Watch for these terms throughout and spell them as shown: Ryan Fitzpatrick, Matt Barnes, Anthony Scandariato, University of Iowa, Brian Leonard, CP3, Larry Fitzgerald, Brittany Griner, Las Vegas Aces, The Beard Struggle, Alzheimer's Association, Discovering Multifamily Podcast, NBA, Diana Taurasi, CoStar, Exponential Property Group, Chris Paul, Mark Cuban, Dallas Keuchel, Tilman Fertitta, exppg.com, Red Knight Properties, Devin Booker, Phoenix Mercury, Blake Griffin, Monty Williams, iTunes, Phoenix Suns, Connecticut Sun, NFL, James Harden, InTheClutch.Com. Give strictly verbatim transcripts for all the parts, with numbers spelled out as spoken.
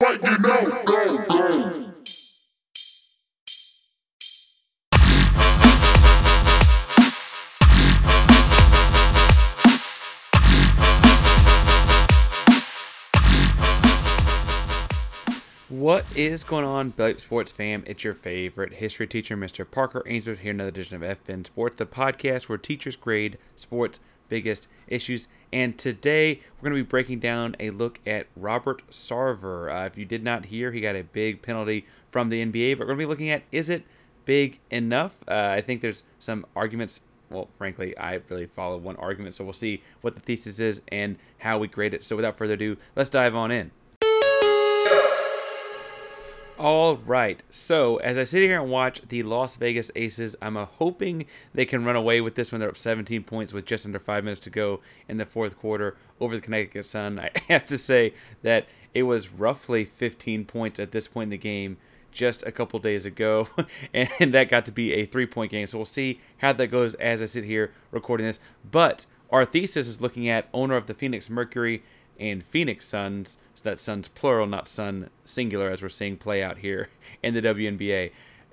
What you know, go, go. What is going on, Belly Sports fam? It's your favorite history teacher, Mister Parker Ainsworth, here in another edition of F N Sports, the podcast where teachers grade sports biggest issues. And today we're going to be breaking down a look at Robert Sarver. Uh, if you did not hear, he got a big penalty from the N B A, but we're going to be looking at, is it big enough? Uh, I think there's some arguments. Well, frankly, I really follow one argument, so we'll see what the thesis is and how we grade it. So without further ado, let's dive on in. All right, so as I sit here and watch the Las Vegas Aces, I'm uh, hoping they can run away with this when they're up seventeen points with just under five minutes to go in the fourth quarter over the Connecticut Sun. I have to say that it was roughly fifteen points at this point in the game just a couple days ago, and that got to be a three-point game. So we'll see how that goes as I sit here recording this. But our thesis is looking at owner of the Phoenix Mercury and Phoenix Suns, so that's Suns plural, not Sun singular, as we're seeing play out here in the W N B A.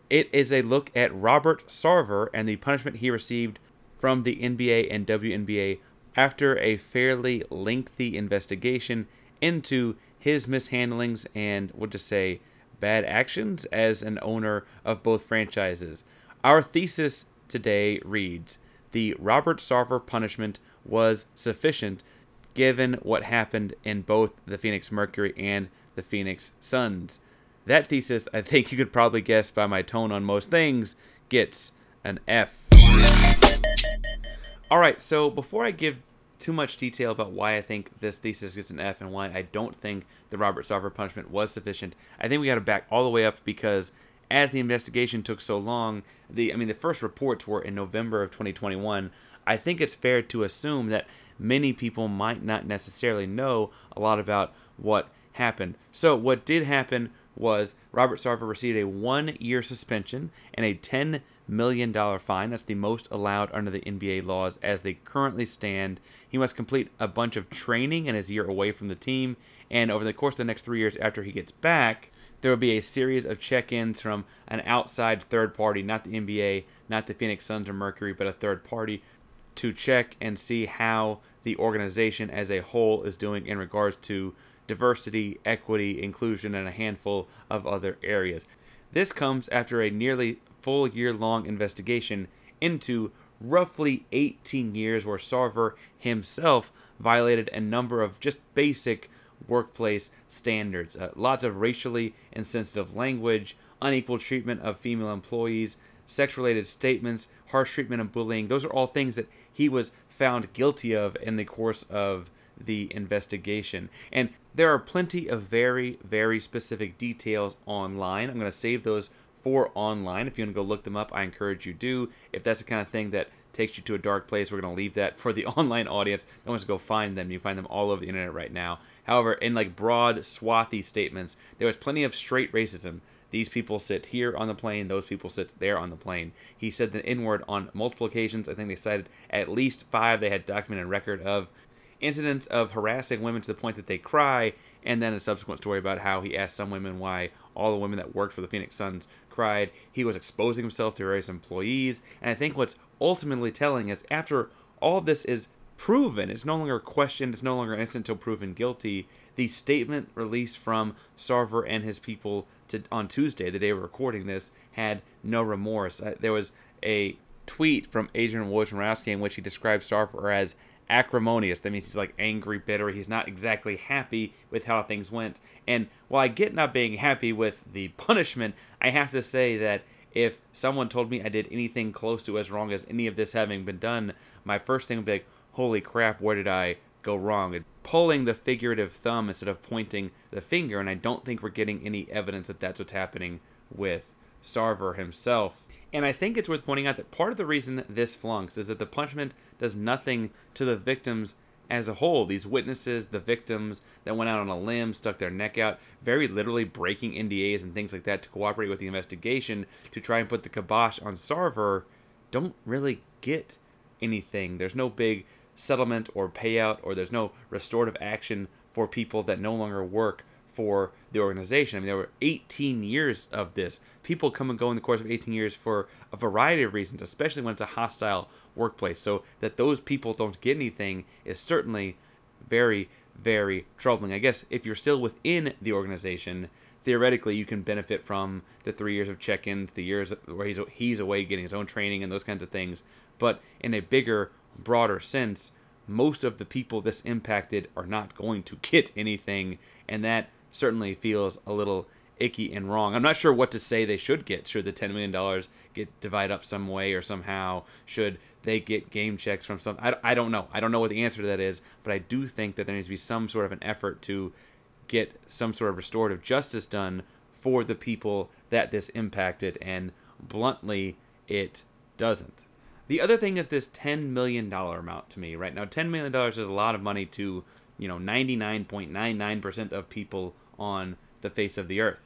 It is a look at Robert Sarver and the punishment he received from the N B A and W N B A after a fairly lengthy investigation into his mishandlings and, we'll just say, bad actions as an owner of both franchises. Our thesis today reads, the Robert Sarver punishment was sufficient given what happened in both the Phoenix Mercury and the Phoenix Suns. That thesis, I think you could probably guess by my tone on most things, gets an F. All right, so before I give too much detail about why I think this thesis gets an F and why I don't think the Robert Sarver punishment was sufficient, I think we got to back all the way up, because as the investigation took so long, the I mean, the first reports were in November of twenty twenty-one. I think it's fair to assume that many people might not necessarily know a lot about what happened. So what did happen was Robert Sarver received a one-year suspension and a ten million dollars fine. That's the most allowed under the N B A laws as they currently stand. He must complete a bunch of training in his year away from the team. And over the course of the next three years after he gets back, there will be a series of check-ins from an outside third party, not the N B A, not the Phoenix Suns or Mercury, but a third party, to check and see how the organization as a whole is doing in regards to diversity, equity, inclusion, and a handful of other areas. This comes after a nearly full year-long investigation into roughly eighteen years where Sarver himself violated a number of just basic workplace standards. Uh, lots of racially insensitive language, unequal treatment of female employees, sex-related statements, harsh treatment and bullying. Those are all things that he was found guilty of in the course of the investigation. And there are plenty of very, very specific details online. I'm going to save those for online. If you want to go look them up, I encourage you do. If that's the kind of thing that takes you to a dark place, we're going to leave that for the online audience that wants to go find them. You find them all over the internet right now. However, in like broad, swathy statements, there was plenty of straight racism. These people sit here on the plane. Those people sit there on the plane. He said the N-word on multiple occasions. I think they cited at least five they had documented record of incidents of harassing women to the point that they cry, and then a subsequent story about how he asked some women why all the women that worked for the Phoenix Suns cried. He was exposing himself to various employees, and I think what's ultimately telling is after all of this is proven, it's no longer questioned, it's no longer innocent until proven guilty, the statement released from Sarver and his people to, on Tuesday, the day we're recording this, had no remorse. I, there was a tweet from Adrian Wojnarowski in which he described Sarver as acrimonious. That means he's like angry, bitter. He's not exactly happy with how things went. And while I get not being happy with the punishment, I have to say that if someone told me I did anything close to as wrong as any of this having been done, my first thing would be like, holy crap, where did I go wrong? And pulling the figurative thumb instead of pointing the finger, and I don't think we're getting any evidence that that's what's happening with Sarver himself. And I think it's worth pointing out that part of the reason this flunks is that the punishment does nothing to the victims as a whole. These witnesses, the victims that went out on a limb, stuck their neck out, very literally breaking N D As and things like that to cooperate with the investigation to try and put the kibosh on Sarver, don't really get anything. There's no big settlement or payout, or there's no restorative action for people that no longer work for the organization. I mean, there were eighteen years of this. People come and go in the course of eighteen years for a variety of reasons, especially when it's a hostile workplace. So that those people don't get anything is certainly very, very troubling. I guess if you're still within the organization, theoretically you can benefit from the three years of check-ins, the years where he's, he's away getting his own training and those kinds of things. But in a bigger, broader sense, most of the people this impacted are not going to get anything, and that certainly feels a little icky and wrong. I'm not sure what to say they should get. Should the ten million dollars get divided up some way or somehow? Should they get game checks from some? I, I don't know. I don't know what the answer to that is, but I do think that there needs to be some sort of an effort to get some sort of restorative justice done for the people that this impacted, and bluntly, it doesn't. The other thing is this ten million dollars amount to me, right? Now, ten million dollars is a lot of money to, you know, ninety-nine point nine nine percent of people on the face of the earth.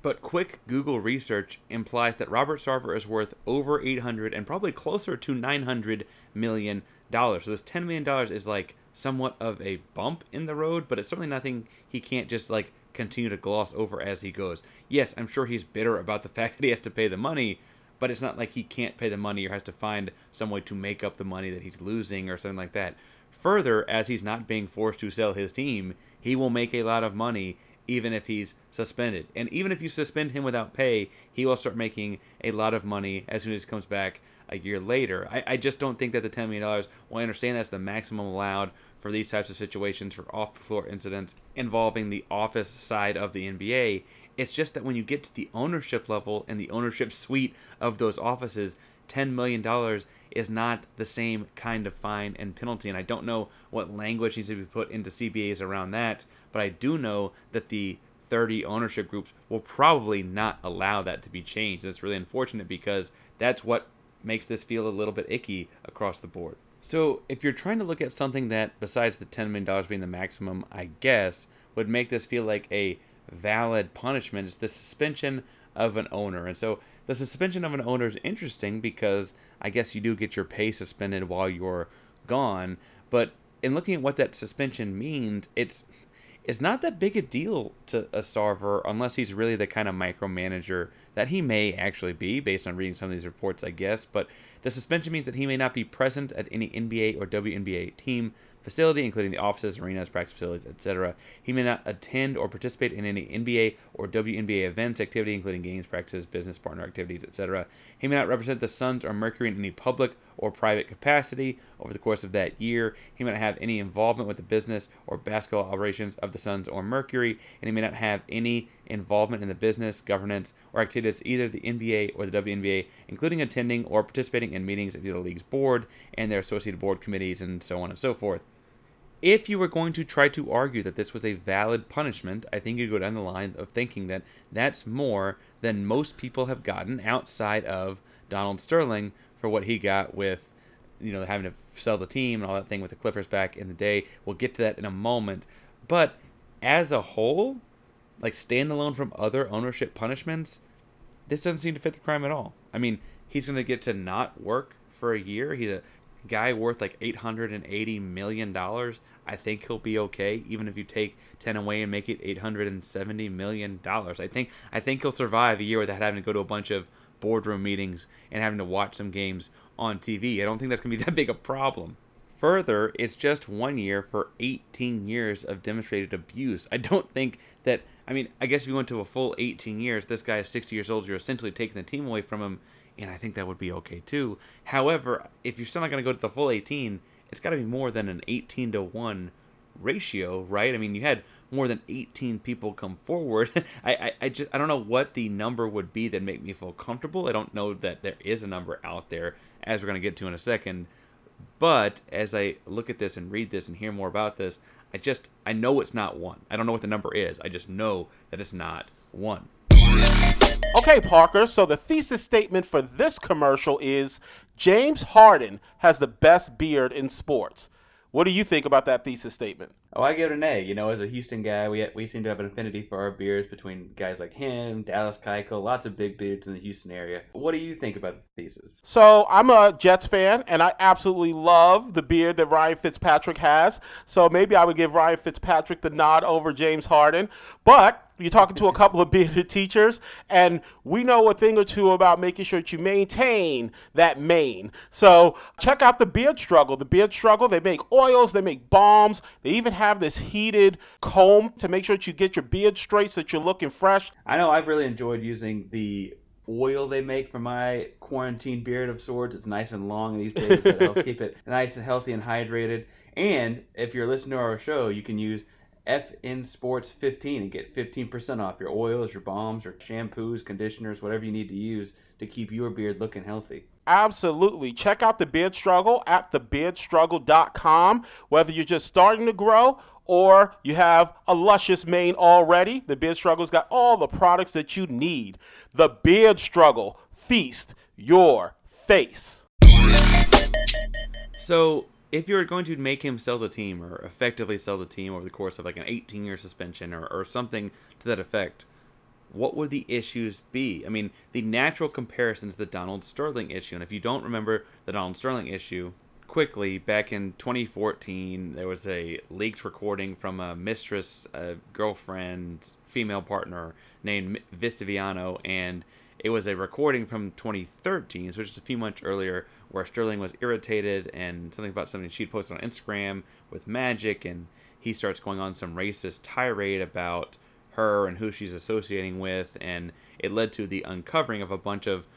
But quick Google research implies that Robert Sarver is worth over eight hundred and probably closer to nine hundred million dollars. So this ten million dollars is like somewhat of a bump in the road, but it's certainly nothing he can't just like continue to gloss over as he goes. Yes, I'm sure he's bitter about the fact that he has to pay the money, but it's not like he can't pay the money or has to find some way to make up the money that he's losing or something like that. Further, as he's not being forced to sell his team, he will make a lot of money even if he's suspended. And even if you suspend him without pay, he will start making a lot of money as soon as he comes back a year later. I, I just don't think that the ten million dollars, well, I understand that's the maximum allowed for these types of situations, for off-the-floor incidents involving the office side of the N B A. It's just that when you get to the ownership level and the ownership suite of those offices, ten million dollars is not the same kind of fine and penalty. And I don't know what language needs to be put into C B As around that, but I do know that the thirty ownership groups will probably not allow that to be changed. That's really unfortunate because that's what makes this feel a little bit icky across the board. So if you're trying to look at something that, besides the ten million dollars being the maximum, I guess, would make this feel like a valid punishment, it's the suspension of an owner. And so the suspension of an owner is interesting because I guess you do get your pay suspended while you're gone. But in looking at what that suspension means, it's it's not that big a deal to a Sarver unless he's really the kind of micromanager that he may actually be, based on reading some of these reports, I guess. But the suspension means that he may not be present at any N B A or W N B A team facility, including the offices, arenas, practice facilities, et cetera. He may not attend or participate in any N B A or W N B A events, activity, including games, practices, business partner activities, et cetera. He may not represent the Suns or Mercury in any public or private capacity over the course of that year. He may not have any involvement with the business or basketball operations of the Suns or Mercury, and he may not have any involvement in the business, governance, or activities either the N B A or the W N B A, including attending or participating in meetings of the league's board and their associated board committees and so on and so forth. if you were going to try to argue that this was a valid punishment, I think you'd go down the line of thinking that that's more than most people have gotten outside of Donald Sterling for what he got with, you know, having to sell the team and all that thing with the Clippers back in the day. We'll get to that in a moment. But as a whole, like standalone from other ownership punishments, this doesn't seem to fit the crime at all. I mean, he's going to get to not work for a year. He's a guy worth like eight hundred eighty million dollars. I think he'll be okay, even if you take ten away and make it eight hundred seventy million dollars. I think I think he'll survive a year without having to go to a bunch of boardroom meetings and having to watch some games on T V. I don't think that's going to be that big a problem. Further, it's just one year for eighteen years of demonstrated abuse. I don't think that, I mean, I guess if you went to a full eighteen years, this guy is sixty years old, you're essentially taking the team away from him, and I think that would be okay too. However, if you're still not going to go to the full eighteen, it's got to be more than an eighteen to one ratio, right? I mean, you had more than eighteen people come forward. I, I, I just I don't know what the number would be that make me feel comfortable. I don't know that there is a number out there, as we're going to get to in a second. But as I look at this and read this and hear more about this, I just I know it's not one. I don't know what the number is. I just know that it's not one. Okay, Parker, so the thesis statement for this commercial is James Harden has the best beard in sports. What do you think about that thesis statement? Oh, I give it an A. You know, as a Houston guy, we we seem to have an affinity for our beards between guys like him, Dallas Keuchel, lots of big beards in the Houston area. What do you think about the thesis? So I'm a Jets fan, and I absolutely love the beard that Ryan Fitzpatrick has. So maybe I would give Ryan Fitzpatrick the nod over James Harden. But you're talking to a couple of bearded teachers, and we know a thing or two about making sure that you maintain that mane. So check out The Beard Struggle. The Beard Struggle, they make oils, they make balms. They even have this heated comb to make sure that you get your beard straight so that you're looking fresh. I know I've really enjoyed using the oil they make for my quarantine beard of sorts. It's nice and long these days, but it helps keep it nice and healthy and hydrated. And if you're listening to our show, you can use F N Sports fifteen and get fifteen percent off your oils, your balms, your shampoos, conditioners, whatever you need to use to keep your beard looking healthy. Absolutely. Check out The Beard Struggle at the beard struggle dot com. Whether you're just starting to grow or you have a luscious mane already, The Beard Struggle's got all the products that you need. The Beard Struggle. Feast your face. So if you're going to make him sell the team or effectively sell the team over the course of like an eighteen-year suspension or, or something to that effect, what would the issues be? I mean, the natural comparison is the Donald Sterling issue. And if you don't remember the Donald Sterling issue, quickly, back in twenty fourteen, there was a leaked recording from a mistress, a girlfriend, female partner named Vistaviano, and it was a recording from twenty thirteen, so just a few months earlier, where Sterling was irritated and something about something she'd posted on Instagram with Magic, and he starts going on some racist tirade about her and who she's associating with, and it led to the uncovering of a bunch of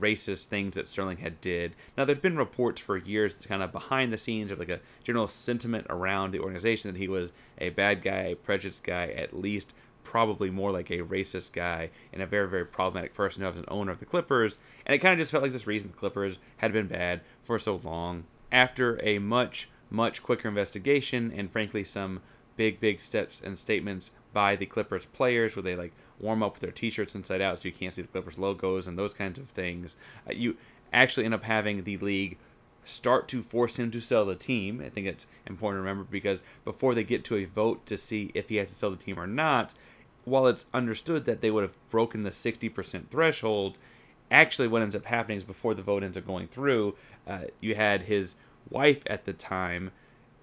racist things that Sterling had did. Now, there'd been reports for years kind of behind the scenes of like a general sentiment around the organization that he was a bad guy, a prejudiced guy, at least probably more like a racist guy and a very, very problematic person who was an owner of the Clippers. And it kind of just felt like this reason the Clippers had been bad for so long. After a much, much quicker investigation and frankly some big, big steps and statements by the Clippers players where they like warm up with their t-shirts inside out so you can't see the Clippers logos and those kinds of things, you actually end up having the league start to force him to sell the team. I think it's important to remember because before they get to a vote to see if he has to sell the team or not, while it's understood that they would have broken the sixty percent threshold, actually what ends up happening is before the vote ends up going through, uh, you had his wife at the time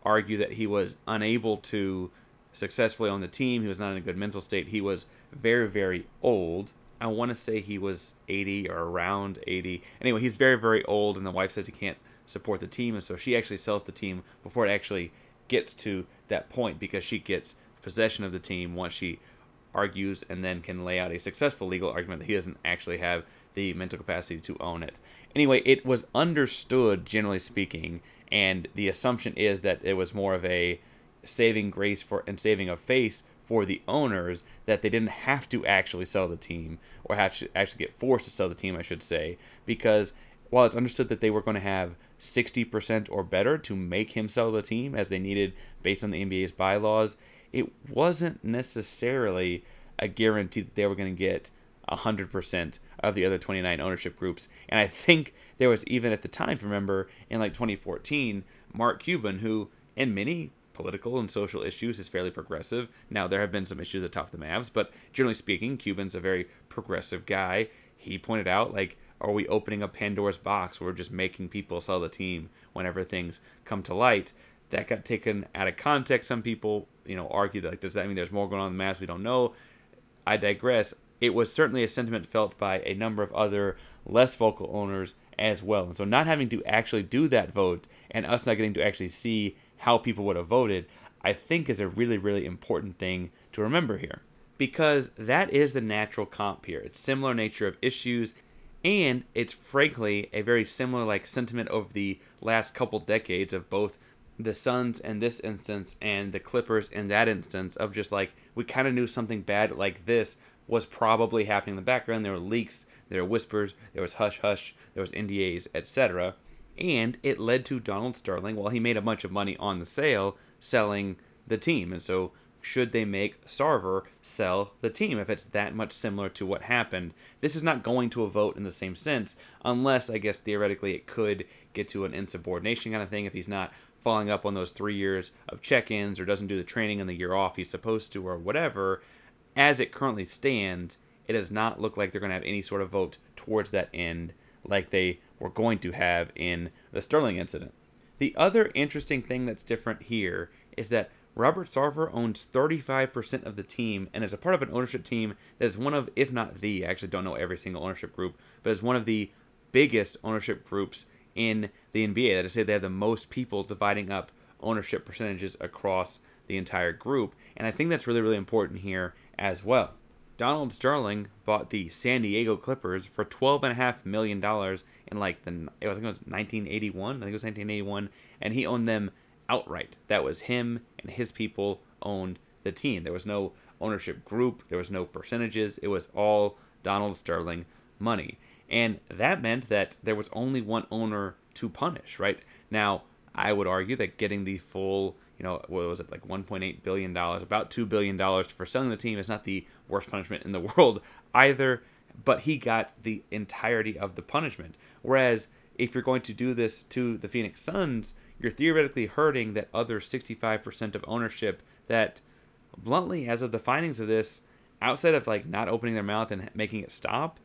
argue that he was unable to successfully own the team. He was not in a good mental state. He was very, very old. I want to say he was eighty or around eighty. Anyway, he's very, very old, and the wife says he can't support the team, and so she actually sells the team before it actually gets to that point because she gets possession of the team once she argues and then can lay out a successful legal argument that he doesn't actually have the mental capacity to own it. Anyway, it was understood, generally speaking, and the assumption is that it was more of a saving grace for and saving a face for the owners that they didn't have to actually sell the team or have to actually get forced to sell the team, I should say, because while it's understood that they were going to have sixty percent or better to make him sell the team as they needed based on the N B A's bylaws, it wasn't necessarily a guarantee that they were going to get one hundred percent of the other twenty-nine ownership groups. And I think there was even at the time, if you remember, in like twenty fourteen, Mark Cuban, who in many political and social issues is fairly progressive. Now, there have been some issues atop the Mavs, but generally speaking, Cuban's a very progressive guy. He pointed out, like, are we opening up Pandora's box where we're just making people sell the team whenever things come to light? That got taken out of context. Some people, you know, argue that, like, does that mean there's more going on in the Mavs? We don't know. I digress. It was certainly a sentiment felt by a number of other less vocal owners as well. And so not having to actually do that vote and us not getting to actually see how people would have voted, I think is a really, really important thing to remember here. Because that is the natural comp here. It's similar nature of issues, and it's frankly a very similar like sentiment over the last couple decades of both the Suns in this instance and the Clippers in that instance of just like, we kind of knew something bad like this was probably happening in the background. There were leaks, there were whispers, there was hush-hush, there was N D As, et cetera. And it led to Donald Sterling, while he made a bunch of money on the sale, selling the team. And so should they make Sarver sell the team if it's that much similar to what happened? This is not going to a vote in the same sense, unless, I guess, theoretically it could get to an insubordination kind of thing if he's not following up on those three years of check-ins or doesn't do the training and the year off he's supposed to or whatever. As it currently stands, it does not look like they're going to have any sort of vote towards that end like they were going to have in the Sterling incident. The other interesting thing that's different here is that Robert Sarver owns thirty-five percent of the team and is a part of an ownership team that is one of, if not the, I actually don't know every single ownership group, but is one of the biggest ownership groups in the N B A. That is to say, they have the most people dividing up ownership percentages across the entire group. And I think that's really, really important here as well. Donald Sterling bought the San Diego Clippers for twelve point five million dollars in like the, it was, I think it was nineteen eighty-one. I think it was nineteen eighty-one. And he owned them outright. That was him, and his people owned the team. There was no ownership group. There was no percentages. It was all Donald Sterling money. And that meant that there was only one owner to punish, right? Now, I would argue that getting the full, you know, what was it, like one point eight billion dollars, about two billion dollars for selling the team is not the worst punishment in the world either, but he got the entirety of the punishment. Whereas if you're going to do this to the Phoenix Suns, you're theoretically hurting that other sixty-five percent of ownership that, bluntly, as of the findings of this, outside of like not opening their mouth and making it stop,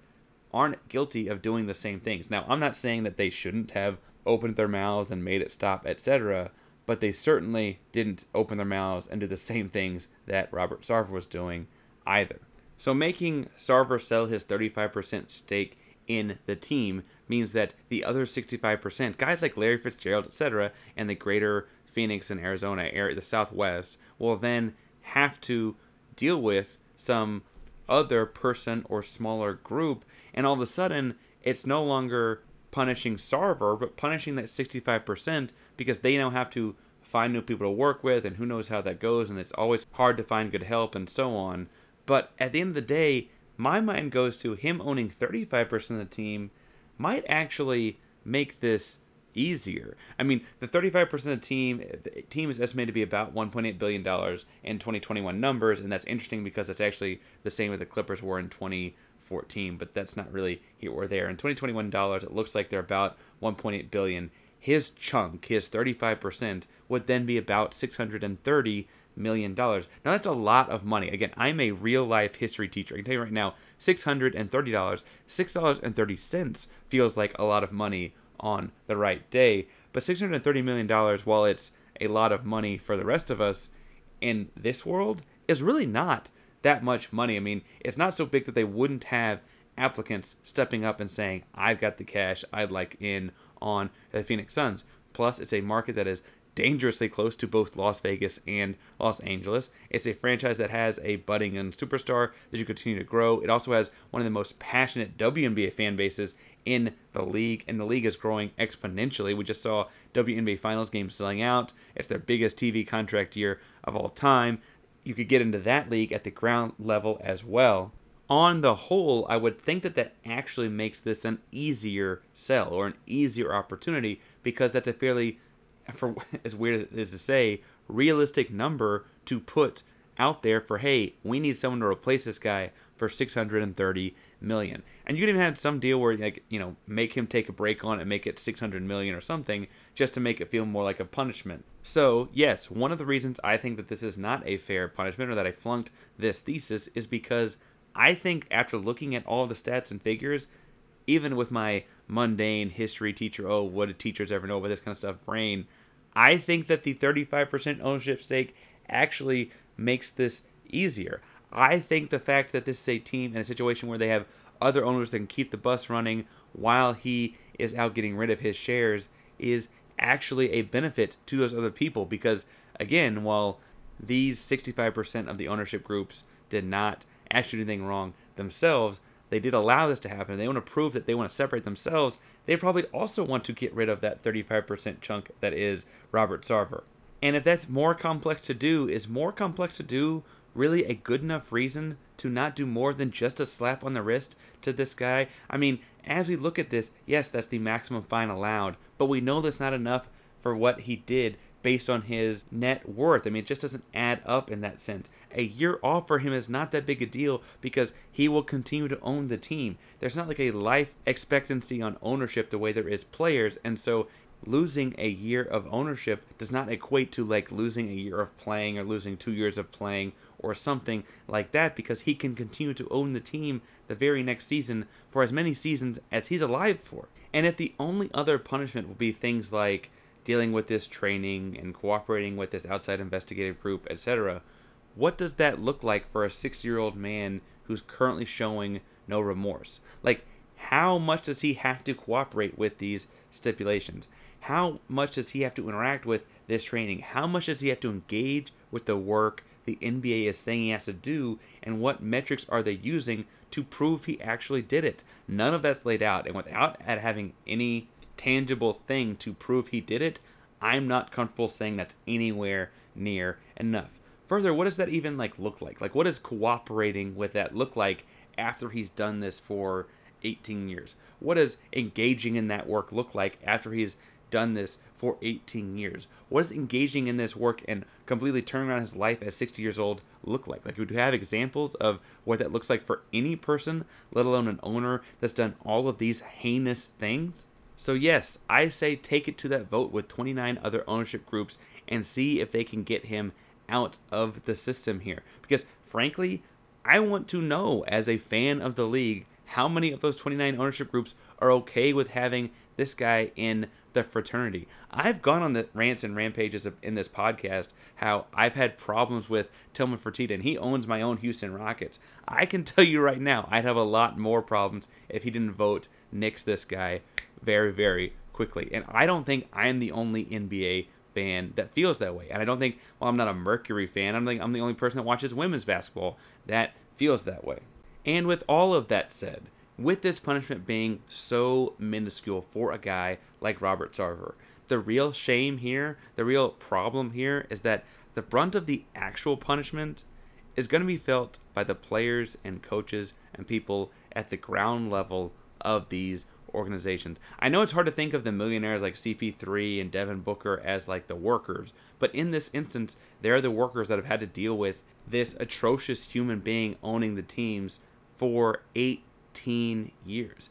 aren't guilty of doing the same things. Now, I'm not saying that they shouldn't have opened their mouths and made it stop, et cetera, but they certainly didn't open their mouths and do the same things that Robert Sarver was doing either. So making Sarver sell his thirty-five percent stake in the team means that the other sixty-five percent, guys like Larry Fitzgerald, et cetera, and the greater Phoenix and Arizona area, the Southwest, will then have to deal with some other person or smaller group. And all of a sudden, it's no longer punishing Sarver, but punishing that sixty-five percent, because they now have to find new people to work with, and who knows how that goes, and it's always hard to find good help and so on. But at the end of the day, my mind goes to him owning thirty-five percent of the team might actually make this easier. I mean, the thirty-five percent of the team, the team is estimated to be about one point eight billion dollars in twenty twenty-one numbers, and that's interesting because that's actually the same as the Clippers were in twenty fourteen, but that's not really here or there. In twenty twenty-one dollars, it looks like they're about one point eight billion dollars. His chunk, his thirty-five percent, would then be about six hundred thirty million dollars. Now, that's a lot of money. Again, I'm a real-life history teacher. I can tell you right now, six hundred thirty dollars, six dollars and thirty cents feels like a lot of money on the right day. But six hundred thirty million dollars, while it's a lot of money for the rest of us in this world, is really not that much money. I mean, it's not so big that they wouldn't have applicants stepping up and saying, I've got the cash, I'd like in on the Phoenix Suns. Plus, it's a market that is dangerously close to both Las Vegas and Los Angeles. It's a franchise that has a budding young superstar that you continue to grow. It also has one of the most passionate W N B A fan bases in the league, and the league is growing exponentially. We just saw W N B A Finals games selling out. It's their biggest T V contract year of all time. You could get into that league at the ground level as well. on the whole, I would think that that actually makes this an easier sell or an easier opportunity, because that's a fairly, for as weird as it is to say, realistic number to put out there for, hey, we need someone to replace this guy for six hundred thirty million dollars. And you can even have some deal where, like, you know, make him take a break on it and make it six hundred million dollars or something, just to make it feel more like a punishment. So, yes, one of the reasons I think that this is not a fair punishment, or that I flunked this thesis, is because I think after looking at all the stats and figures, even with my mundane history teacher, oh, what do teachers ever know about this kind of stuff brain, I think that the thirty-five percent ownership stake actually makes this easier. I think the fact that this is a team in a situation where they have other owners that can keep the bus running while he is out getting rid of his shares is actually a benefit to those other people, because, again, while these sixty-five percent of the ownership groups did not actually do anything wrong themselves, they did allow this to happen. They want to prove that they want to separate themselves. They probably also want to get rid of that thirty-five percent chunk that is Robert Sarver. And if that's more complex to do, is more complex to do really a good enough reason to not do more than just a slap on the wrist to this guy? I mean, as we look at this, yes, that's the maximum fine allowed, but we know that's not enough for what he did based on his net worth. I mean, it just doesn't add up in that sense. A year off for him is not that big a deal, because he will continue to own the team. There's not like a life expectancy on ownership the way there is players, and so losing a year of ownership does not equate to like losing a year of playing or losing two years of playing or something like that, because he can continue to own the team the very next season for as many seasons as he's alive for. And if the only other punishment will be things like dealing with this training and cooperating with this outside investigative group, et cetera, what does that look like for a sixty-year-old man who's currently showing no remorse? Like, how much does he have to cooperate with these stipulations? How much does he have to interact with this training? How much does he have to engage with the work the N B A is saying he has to do? And what metrics are they using to prove he actually did it? None of that's laid out. And without having any tangible thing to prove he did it, I'm not comfortable saying that's anywhere near enough. Further, what does that even like look like? Like, what does cooperating with that look like after he's done this for eighteen years? What does engaging in that work look like after he's done this for eighteen years? What is engaging in this work and completely turning around his life at sixty years old look like? Like, we do have examples of what that looks like for any person, let alone an owner that's done all of these heinous things. So yes, I say take it to that vote with twenty-nine other ownership groups and see if they can get him out of the system here. Because frankly, I want to know as a fan of the league how many of those twenty-nine ownership groups are okay with having this guy in the fraternity. I've gone on the rants and rampages of, in this podcast, how I've had problems with Tilman Fertitta, and he owns my own Houston Rockets. I can tell you right now, I'd have a lot more problems if he didn't vote nix this guy very, very quickly. And I don't think I'm the only N B A fan that feels that way. And I don't think, well, I'm not a Mercury fan. I don't think I'm the only person that watches women's basketball that feels that way. And with all of that said, with this punishment being so minuscule for a guy like Robert Sarver, the real shame here, the real problem here, is that the brunt of the actual punishment is going to be felt by the players and coaches and people at the ground level of these organizations. I know it's hard to think of the millionaires like C P three and Devin Booker as like the workers, but in this instance, they're the workers that have had to deal with this atrocious human being owning the teams for eight years.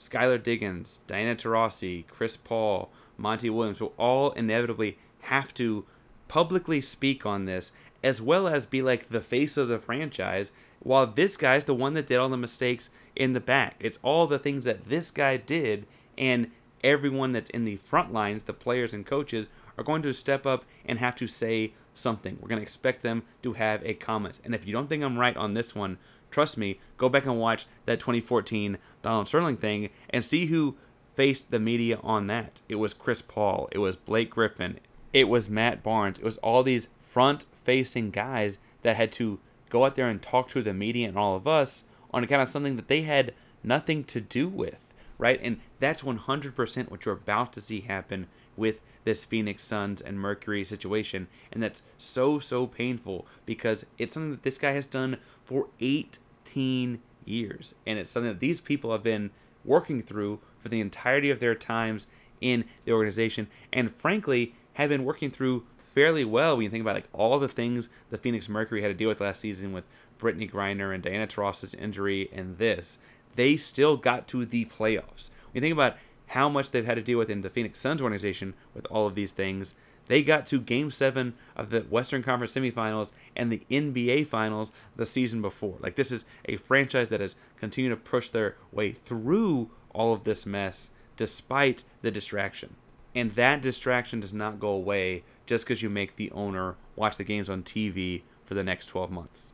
Skylar Diggins, Diana Taurasi, Chris Paul, Monty Williams will all inevitably have to publicly speak on this, as well as be like the face of the franchise, while this guy's the one that did all the mistakes in the back. It's all the things that this guy did, and everyone that's in the front lines, the players and coaches, are going to step up and have to say something. We're going to expect them to have a comment. And if you don't think I'm right on this one, trust me, go back and watch that twenty fourteen Donald Sterling thing and see who faced the media on that. It was Chris Paul. It was Blake Griffin. It was Matt Barnes. It was all these front-facing guys that had to go out there and talk to the media and all of us on account of something that they had nothing to do with, right? And that's one hundred percent what you're about to see happen with this Phoenix Suns and Mercury situation. And that's so, so painful, because it's something that this guy has done for eight fifteen years. And it's something that these people have been working through for the entirety of their times in the organization, and frankly, have been working through fairly well when you think about like all the things the Phoenix Mercury had to deal with last season with Brittany Griner and Diana Taurasi's injury and this. They still got to the playoffs. When you think about how much they've had to deal with in the Phoenix Suns organization with all of these things, they got to Game seven of the Western Conference semifinals and the N B A Finals the season before. Like, this is a franchise that has continued to push their way through all of this mess despite the distraction. And that distraction does not go away just because you make the owner watch the games on T V for the next twelve months.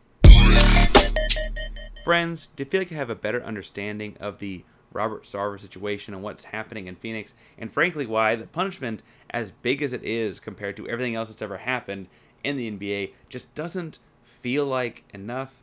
Friends, do you feel like you have a better understanding of the Robert Sarver situation and what's happening in Phoenix, and frankly why the punishment, as big as it is compared to everything else that's ever happened in the N B A, just doesn't feel like enough?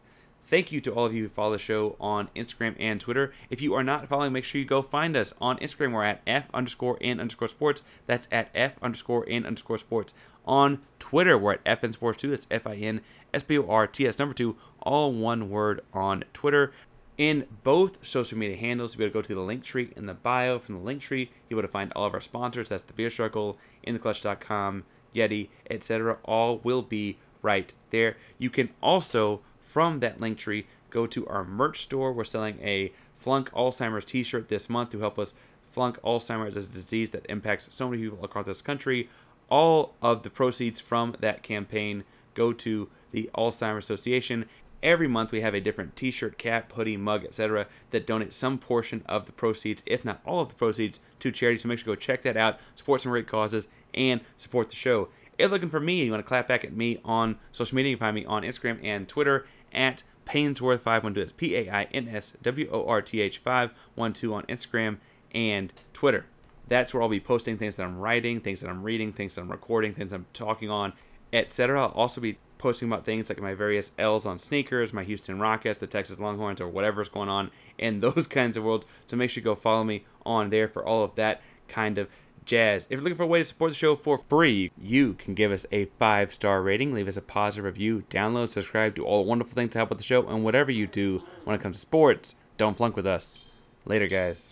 Thank you to all of you who follow the show on Instagram and Twitter. If you are not following, make sure you go find us on Instagram. We're at F underscore N underscore sports. That's at F underscore N underscore sports. On Twitter, we're at F N Sports two. That's F I N S P O R T S number two. All one word on Twitter. In both social media handles, you'll be able to go to the link tree in the bio. From the link tree, you'll be able to find all of our sponsors. That's The Beard Struggle, In The Clutch dot com, Yeti, et cetera. All will be right there. You can also, from that link tree, go to our merch store. We're selling a Flunk Alzheimer's t-shirt this month to help us flunk Alzheimer's as a disease that impacts so many people across this country. All of the proceeds from that campaign go to the Alzheimer's Association. Every month we have a different t-shirt, cap, hoodie, mug, et cetera that donates some portion of the proceeds, if not all of the proceeds, to charity. So make sure to go check that out, support some great causes, and support the show. If you're looking for me, you want to clap back at me on social media, you can find me on Instagram and Twitter at Painsworth five twelve. That's P A I N S W O R T H five twelve on Instagram and Twitter. That's where I'll be posting things that I'm writing, things that I'm reading, things that I'm recording, things I'm talking on, et cetera. I'll also be posting about things like my various L's on sneakers, my Houston Rockets, the Texas Longhorns, or whatever's going on in those kinds of worlds. So make sure you go follow me on there for all of that kind of jazz. If you're looking for a way to support the show for free, you can give us a five-star rating, leave us a positive review, download, subscribe, do all the wonderful things to help with the show, and whatever you do when it comes to sports, don't flunk with us. Later, guys.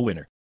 winner.